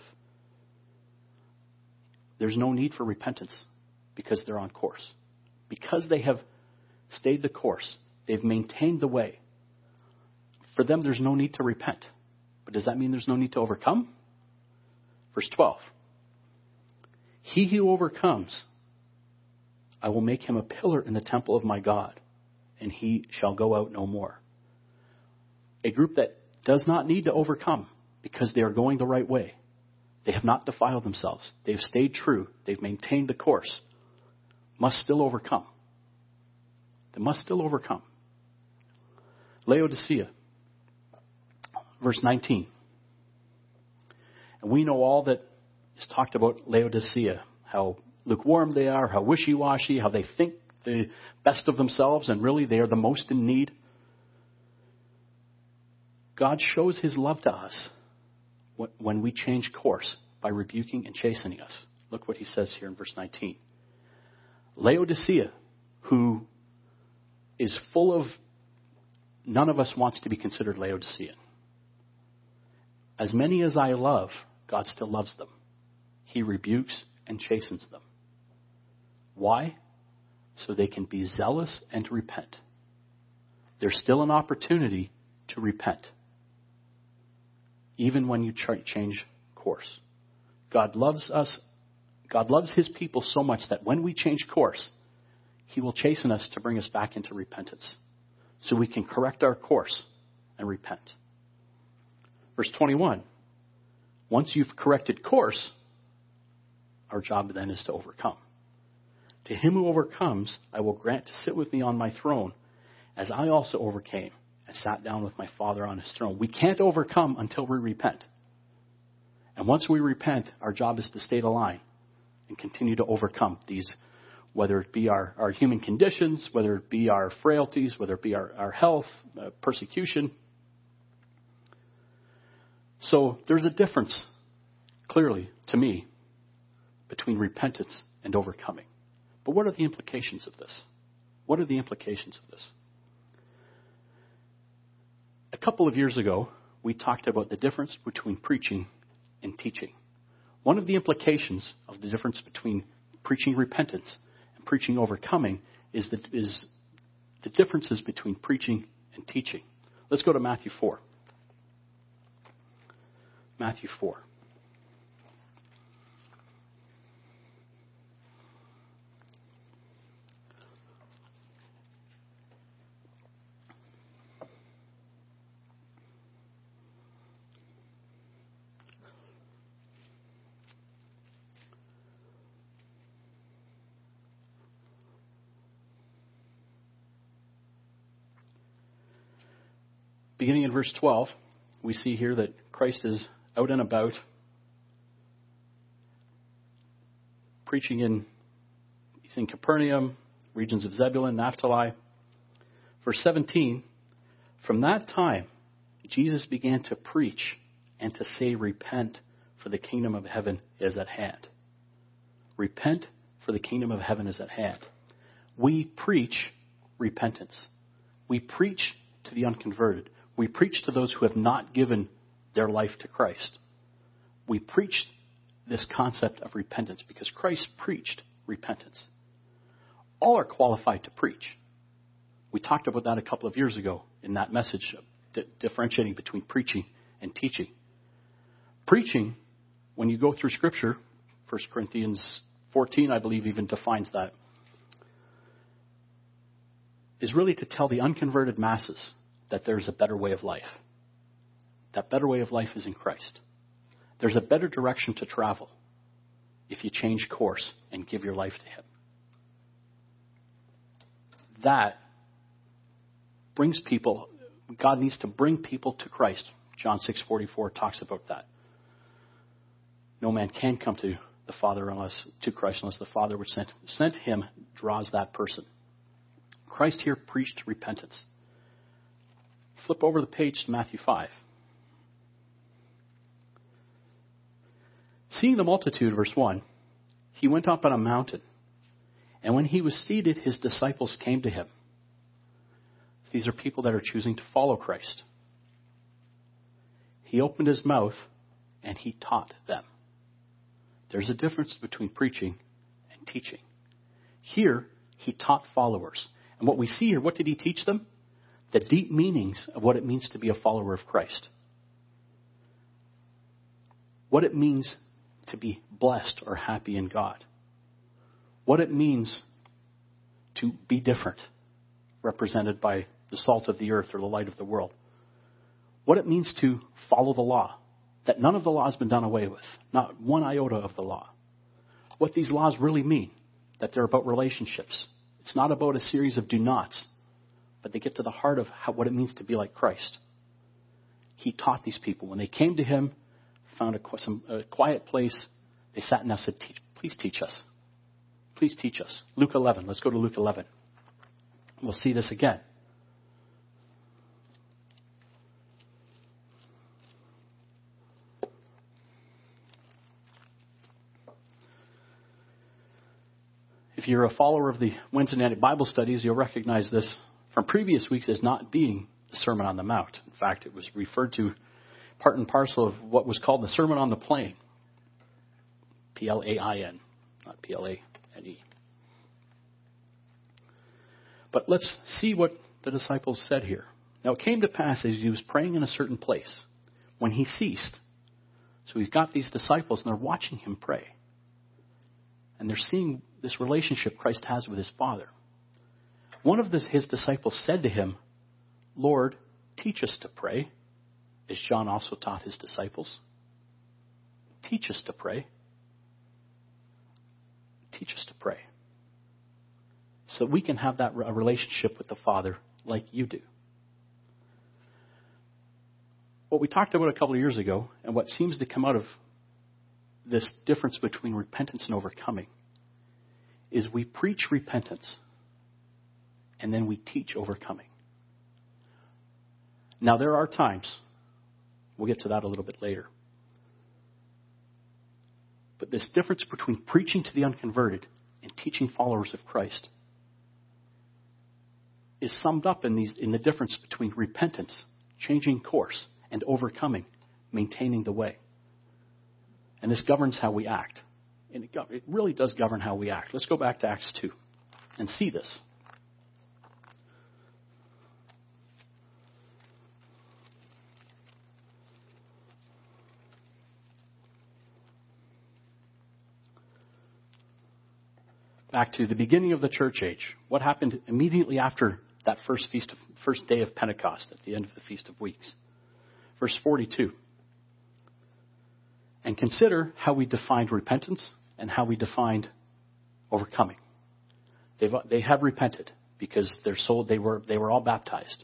There's no need for repentance because they're on course. Because they have stayed the course, they've maintained the way. For them, there's no need to repent. But does that mean there's no need to overcome? Verse twelve. He who overcomes, I will make him a pillar in the temple of my God, and he shall go out no more. A group that does not need to overcome because they are going the right way. They have not defiled themselves. They've stayed true. They've maintained the course. Must still overcome. They must still overcome. Laodicea, verse nineteen. And we know all that is talked about Laodicea, how lukewarm they are, how wishy-washy, how they think the best of themselves, and really they are the most in need. God shows his love to us when we change course by rebuking and chastening us. Look what he says here in verse nineteen. Laodicea, who is full of, none of us wants to be considered Laodicean. As many as I love, God still loves them. He rebukes and chastens them. Why? So they can be zealous and to repent. There's still an opportunity to repent. Even when you change course. God loves us. God loves his people so much that when we change course, he will chasten us to bring us back into repentance so we can correct our course and repent. Verse twenty-one, once you've corrected course, our job then is to overcome. To him who overcomes, I will grant to sit with me on my throne as I also overcame and sat down with my Father on his throne. We can't overcome until we repent. And once we repent, our job is to stay the line and continue to overcome these, whether it be our, our human conditions, whether it be our frailties, whether it be our, our health, uh, persecution. So there's a difference, clearly, to me, between repentance and overcoming. But what are the implications of this? What are the implications of this? A couple of years ago, we talked about the difference between preaching and teaching. One of the implications of the difference between preaching repentance and preaching overcoming is the, is the differences between preaching and teaching. Let's go to Matthew four. Matthew four. Beginning in verse twelve, we see here that Christ is out and about, preaching in, he's in Capernaum, regions of Zebulun, Naphtali. Verse seventeen, From that time, Jesus began to preach and to say, repent, for the kingdom of heaven is at hand. Repent, for the kingdom of heaven is at hand. We preach repentance. We preach to the unconverted. We preach to those who have not given their life to Christ. We preach this concept of repentance because Christ preached repentance. All are qualified to preach. We talked about that a couple of years ago in that message, di- differentiating between preaching and teaching. Preaching, when you go through Scripture, First Corinthians fourteen, I believe, even defines that, is really to tell the unconverted masses that there's a better way of life. That better way of life is in Christ. There's a better direction to travel if you change course and give your life to Him. That brings people, God needs to bring people to Christ. John six forty-four talks about that. No man can come to the Father unless to Christ unless the Father which sent, sent Him draws that person. Christ here preached repentance. Flip over the page to Matthew five. Seeing the multitude, verse one, He went up on a mountain, and when He was seated, His disciples came to Him. These are people that are choosing to follow Christ. He opened His mouth, and He taught them. There's a difference between preaching and teaching. Here, He taught followers. And what we see here, what did He teach them? The deep meanings of what it means to be a follower of Christ. What it means to be blessed or happy in God. What it means to be different, represented by the salt of the earth or the light of the world. What it means to follow the law, that none of the law has been done away with, not one iota of the law. What these laws really mean, that they're about relationships. It's not about a series of do-nots, but they get to the heart of how, what it means to be like Christ. He taught these people. When they came to Him, found a, some, a quiet place, they sat and said, teach, please teach us. Please teach us. Luke eleven. Let's go to Luke eleven. We'll see this again. If you're a follower of the Wednesday night Bible studies, you'll recognize this from previous weeks as not being the Sermon on the Mount. In fact, it was referred to part and parcel of what was called the Sermon on the Plain. P L A I N, not P L A N E. But let's see what the disciples said here. Now, it came to pass as He was praying in a certain place when He ceased. So He's got these disciples, and they're watching Him pray. And they're seeing this relationship Christ has with His Father. One of His disciples said to Him, Lord, teach us to pray, as John also taught his disciples. Teach us to pray. Teach us to pray. So we can have that relationship with the Father like You do. What we talked about a couple of years ago, and what seems to come out of this difference between repentance and overcoming, is we preach repentance and then we teach overcoming. Now, there are times, we'll get to that a little bit later, but this difference between preaching to the unconverted and teaching followers of Christ is summed up in these in the difference between repentance, changing course, and overcoming, maintaining the way. And this governs how we act. And it, it really does govern how we act. Let's go back to Acts two and see this. Back to the beginning of the church age. What happened immediately after that first feast, of, first day of Pentecost at the end of the Feast of Weeks? Verse forty-two. And consider how we defined repentance and how we defined overcoming. They've, they have repented because they're sold, they were, they were all baptized.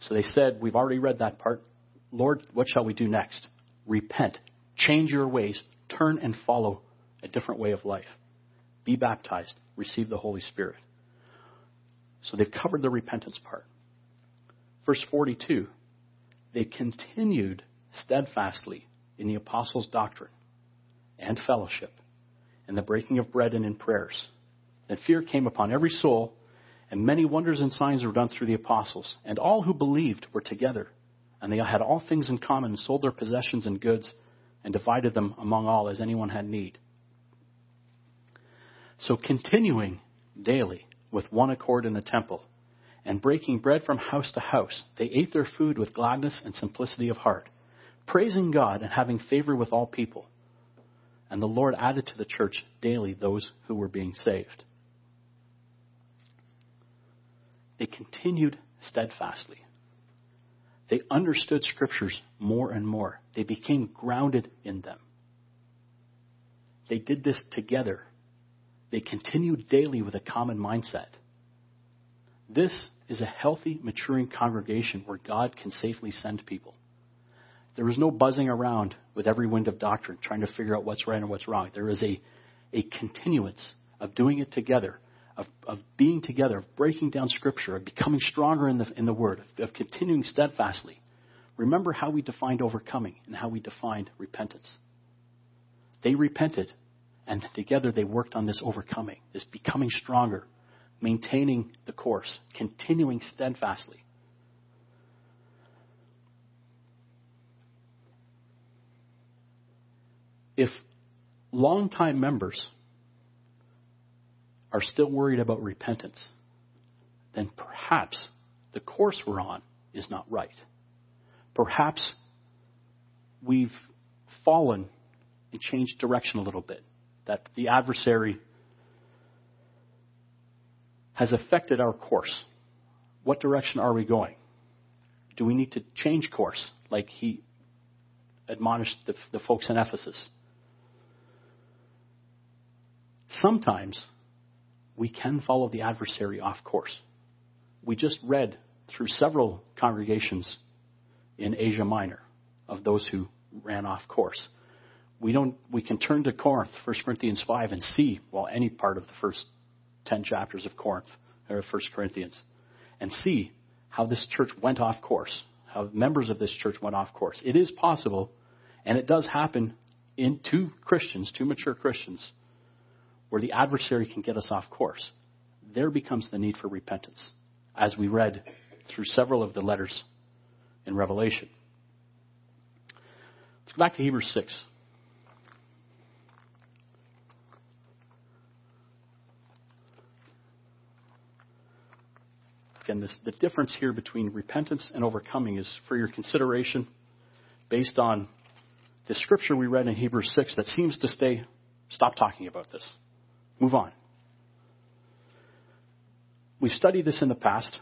So they said, we've already read that part. Lord, what shall we do next? Repent. Change your ways. Turn and follow a different way of life. Be baptized. Receive the Holy Spirit. So they've covered the repentance part. Verse forty-two, they continued steadfastly in the apostles' doctrine and fellowship and the breaking of bread and in prayers. And fear came upon every soul, and many wonders and signs were done through the apostles. And all who believed were together, and they had all things in common, and sold their possessions and goods, and divided them among all as anyone had need. So continuing daily with one accord in the temple, and breaking bread from house to house, they ate their food with gladness and simplicity of heart, praising God and having favor with all people. And the Lord added to the church daily those who were being saved. They continued steadfastly. They understood scriptures more and more. They became grounded in them. They did this together. They continued daily with a common mindset. This is a healthy, maturing congregation where God can safely send people. There is no buzzing around with every wind of doctrine, trying to figure out what's right and what's wrong. There is a, a continuance of doing it together, of, of being together, of breaking down Scripture, of becoming stronger in the, in the Word, of, of continuing steadfastly. Remember how we defined overcoming and how we defined repentance. They repented, and together they worked on this overcoming, this becoming stronger, maintaining the course, continuing steadfastly. If longtime members are still worried about repentance, then perhaps the course we're on is not right. Perhaps we've fallen and changed direction a little bit, that the adversary has affected our course. What direction are we going? Do we need to change course like he admonished the, the folks in Ephesus? Sometimes we can follow the adversary off course. We just read through several congregations in Asia Minor of those who ran off course. We don't. We can turn to Corinth, First Corinthians five, and see, well, any part of the first ten chapters of Corinth, or First Corinthians, and see how this church went off course, how members of this church went off course. It is possible, and it does happen in two Christians, two mature Christians, where the adversary can get us off course. There becomes the need for repentance, as we read through several of the letters in Revelation. Let's go back to Hebrews six. Again, this, the difference here between repentance and overcoming is for your consideration based on the scripture we read in Hebrews six that seems to stay, stop talking about this. Move on. We've studied this in the past.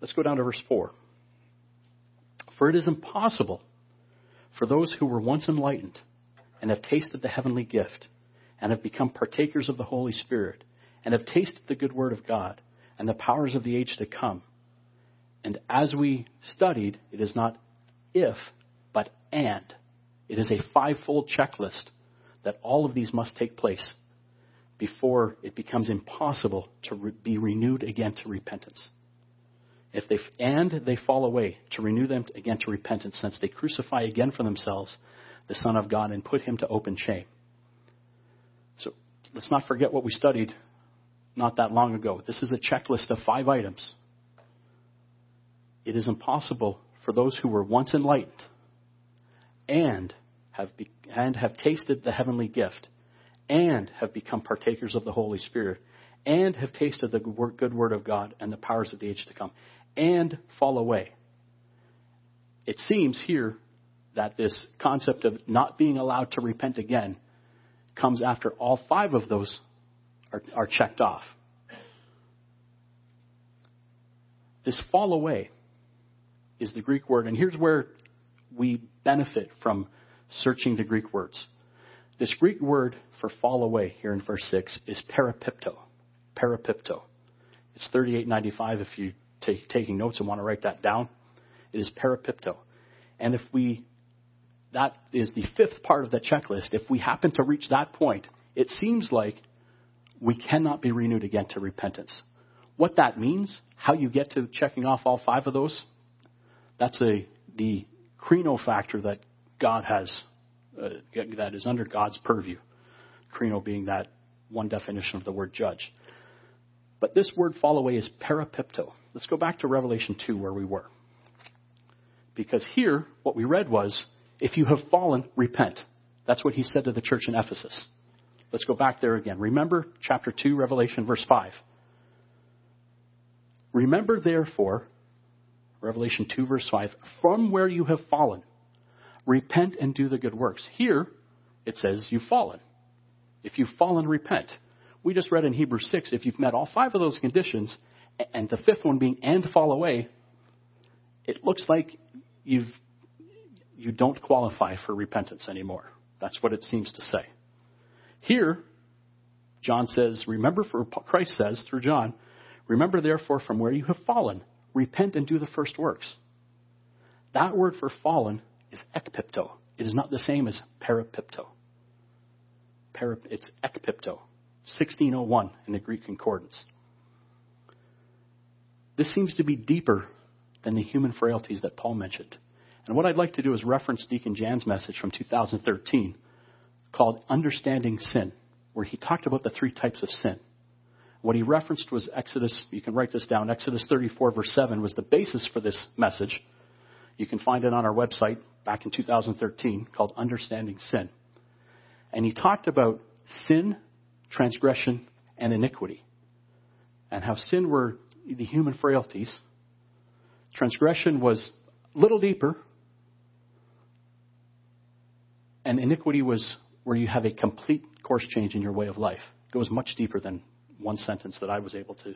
Let's go down to verse four. For it is impossible for those who were once enlightened and have tasted the heavenly gift and have become partakers of the Holy Spirit and have tasted the good word of God and the powers of the age to come. And as we studied, it is not if, but and. It is a fivefold checklist that all of these must take place before it becomes impossible to re- be renewed again to repentance. If they and they fall away, to renew them again to repentance, since they crucify again for themselves the Son of God and put him to open shame. So let's not forget what we studied not that long ago. This is a checklist of five items. It is impossible for those who were once enlightened and have be, and have tasted the heavenly gift and have become partakers of the Holy Spirit and have tasted the good word of God and the powers of the age to come and fall away. It seems here that this concept of not being allowed to repent again comes after all five of those Are, are checked off. This fall away is the Greek word, and here's where we benefit from searching the Greek words. This Greek word for fall away here in verse six is parapipto. Parapipto. It's thirty-eight ninety-five if you're t- taking notes and want to write that down. It is parapipto. And if we, that is the fifth part of the checklist. If we happen to reach that point, it seems like we cannot be renewed again to repentance. What that means, how you get to checking off all five of those That's a the crino factor that God has, uh, that is under God's purview. Crino being that one definition of the word judge. But this word fall away is parapipto. Let's go back to Revelation two where we were. Because here, what we read was, if you have fallen, repent. That's what he said to the church in Ephesus. Let's go back there again. Remember chapter two, Revelation verse five. Remember, therefore, Revelation two verse five, from where you have fallen, repent and do the good works. Here, it says you've fallen. If you've fallen, repent. We just read in Hebrews six, if you've met all five of those conditions, and the fifth one being and fall away, it looks like you've you don't qualify for repentance anymore. That's what it seems to say. Here, John says, remember, for Christ says through John, remember, therefore, from where you have fallen, repent and do the first works. That word for fallen is ekpipto. It is not the same as parapipto. Parap- it's ekpipto, sixteen oh one in the Greek concordance. This seems to be deeper than the human frailties that Paul mentioned. And what I'd like to do is reference Deacon Jan's message from two thousand thirteen called Understanding Sin, where he talked about the three types of sin. What he referenced was Exodus, you can write this down, Exodus thirty-four, verse seven was the basis for this message. You can find it on our website back in two thousand thirteen called Understanding Sin. And he talked about sin, transgression, and iniquity, and how sin were the human frailties. Transgression was a little deeper. And iniquity was where you have a complete course change in your way of life. It goes much deeper than one sentence that I was able to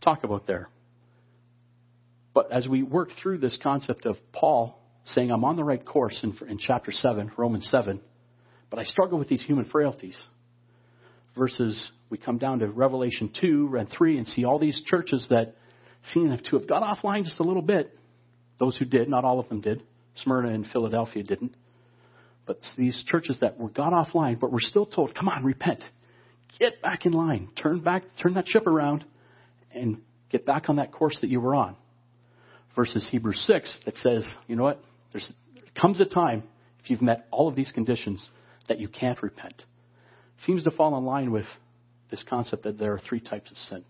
talk about there. But as we work through this concept of Paul saying, I'm on the right course in, in chapter seven, Romans seven, but I struggle with these human frailties. Versus we come down to Revelation two and three and see all these churches that seem to have got offline just a little bit. Those who did, not all of them did. Smyrna and Philadelphia didn't. But these churches that were got offline, but were still told, come on, repent. Get back in line. Turn back, turn that ship around and get back on that course that you were on. Versus Hebrews six that says, you know what? There's, there comes a time, if you've met all of these conditions, that you can't repent. Seems to fall in line with this concept that there are three types of sin.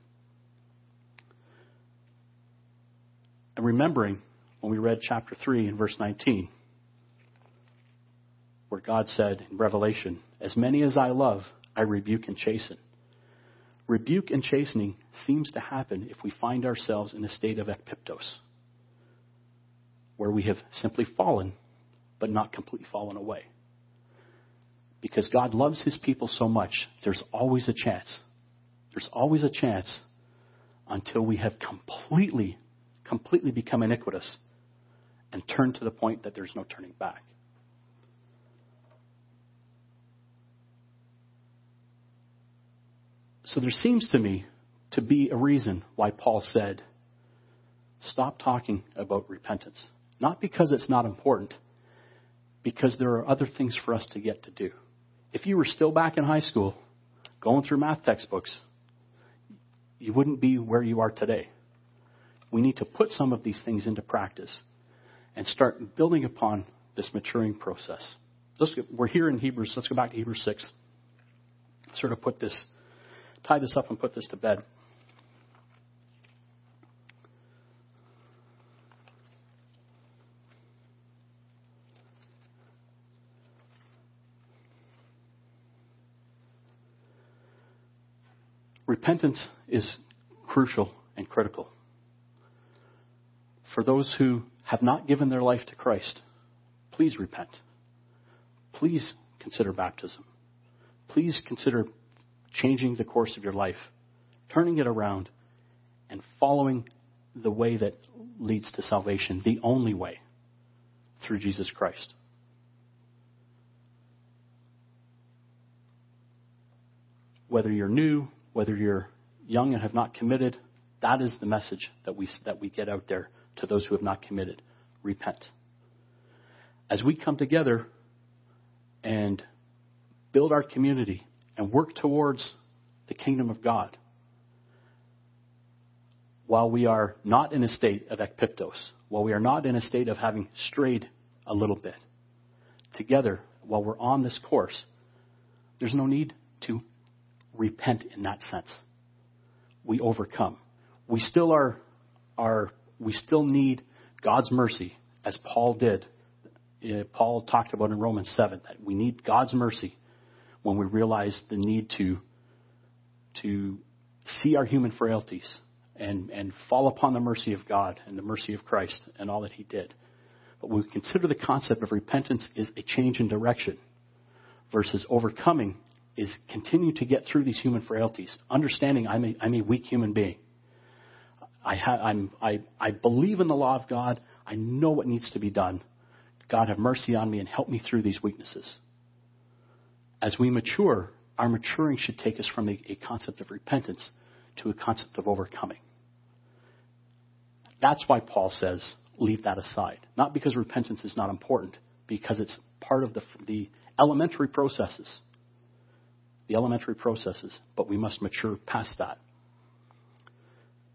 And remembering when we read chapter three and verse nineteen, where God said in Revelation, as many as I love, I rebuke and chasten. Rebuke and chastening seems to happen if we find ourselves in a state of ekpiptos, where we have simply fallen, but not completely fallen away. Because God loves his people so much, there's always a chance. There's always a chance until we have completely, completely become iniquitous and turn to the point that there's no turning back. So there seems to me to be a reason why Paul said, stop talking about repentance. Not because it's not important, because there are other things for us to get to do. If you were still back in high school, going through math textbooks, you wouldn't be where you are today. We need to put some of these things into practice and start building upon this maturing process. Let's go, we're here in Hebrews. Let's go back to Hebrews six. Sort of put this Tie this up and put this to bed. Repentance is crucial and critical. For those who have not given their life to Christ, please repent. Please consider baptism. Please consider changing the course of your life, turning it around, and following the way that leads to salvation, the only way, through Jesus Christ. Whether you're new, whether you're young and have not committed, that is the message that we that we get out there to those who have not committed. Repent. As we come together and build our community and work towards the kingdom of God, while we are not in a state of ekpiptos, while we are not in a state of having strayed a little bit, together, while we're on this course, there's no need to repent in that sense. We overcome. We still are, are we still need God's mercy, as Paul did. Paul talked about in Romans seven that we need God's mercy when we realize the need to to see our human frailties and, and fall upon the mercy of God and the mercy of Christ and all that he did. But when we consider the concept of repentance is a change in direction versus overcoming is continue to get through these human frailties, understanding I'm a, I'm a weak human being. I, ha, I'm, I, I believe in the law of God. I know what needs to be done. God, have mercy on me and help me through these weaknesses. As we mature, our maturing should take us from a, a concept of repentance to a concept of overcoming. That's why Paul says, leave that aside. Not because repentance is not important, because it's part of the, the elementary processes. The elementary processes, but we must mature past that.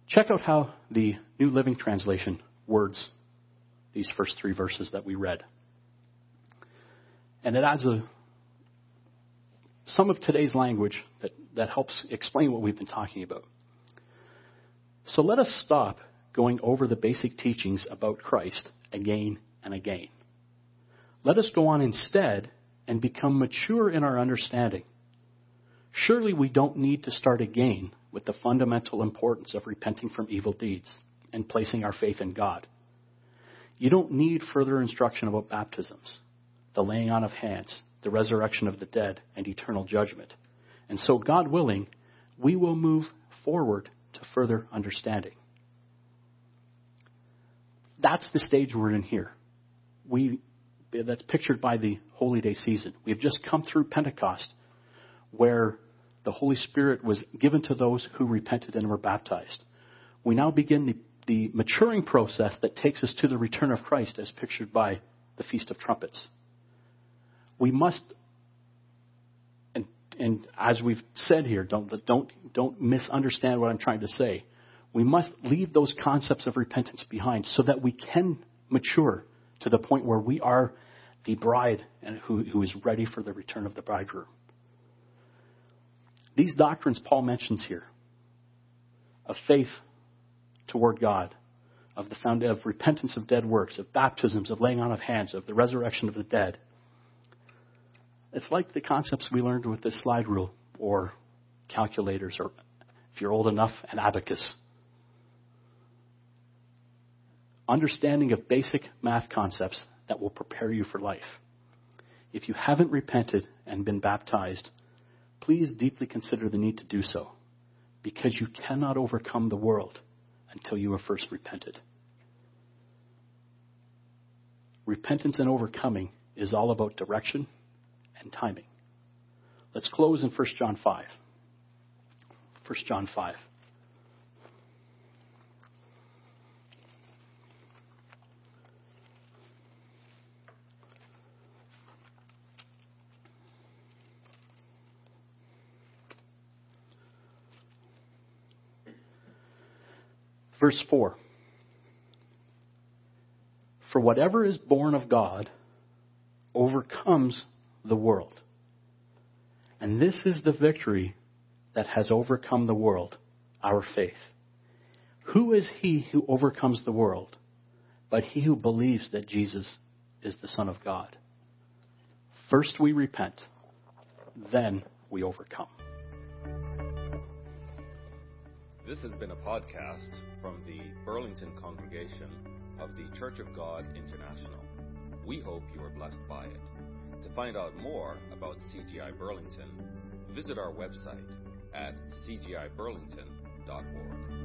Check out how the New Living Translation words these first three verses that we read. And it adds a, some of today's language that, that helps explain what we've been talking about. So let us stop going over the basic teachings about Christ again and again. Let us go on instead and become mature in our understanding. Surely we don't need to start again with the fundamental importance of repenting from evil deeds and placing our faith in God. You don't need further instruction about baptisms, the laying on of hands, the resurrection of the dead, and eternal judgment. And so, God willing, we will move forward to further understanding. That's the stage we're in here. We, that's pictured by the Holy Day season. We've just come through Pentecost, where the Holy Spirit was given to those who repented and were baptized. We now begin the the maturing process that takes us to the return of Christ as pictured by the Feast of Trumpets. We must, and, and as we've said here, don't, don't, don't misunderstand what I'm trying to say. We must leave those concepts of repentance behind so that we can mature to the point where we are the bride and who, who is ready for the return of the bridegroom. These doctrines Paul mentions here of faith toward God, of the found of repentance of dead works, of baptisms, of laying on of hands, of the resurrection of the dead. It's like the concepts we learned with the slide rule or calculators, or if you're old enough, an abacus. Understanding of basic math concepts that will prepare you for life. If you haven't repented and been baptized, please deeply consider the need to do so, because you cannot overcome the world until you have first repented. Repentance and overcoming is all about direction and timing. Let's close in First John five. First John five. Verse four, for whatever is born of God overcomes the world. And this is the victory that has overcome the world, our faith. Who is he who overcomes the world, but he who believes that Jesus is the Son of God? First we repent, then we overcome. This has been a podcast from the Burlington congregation of the Church of God International. We hope you are blessed by it. To find out more about C G I Burlington, visit our website at c g i burlington dot org.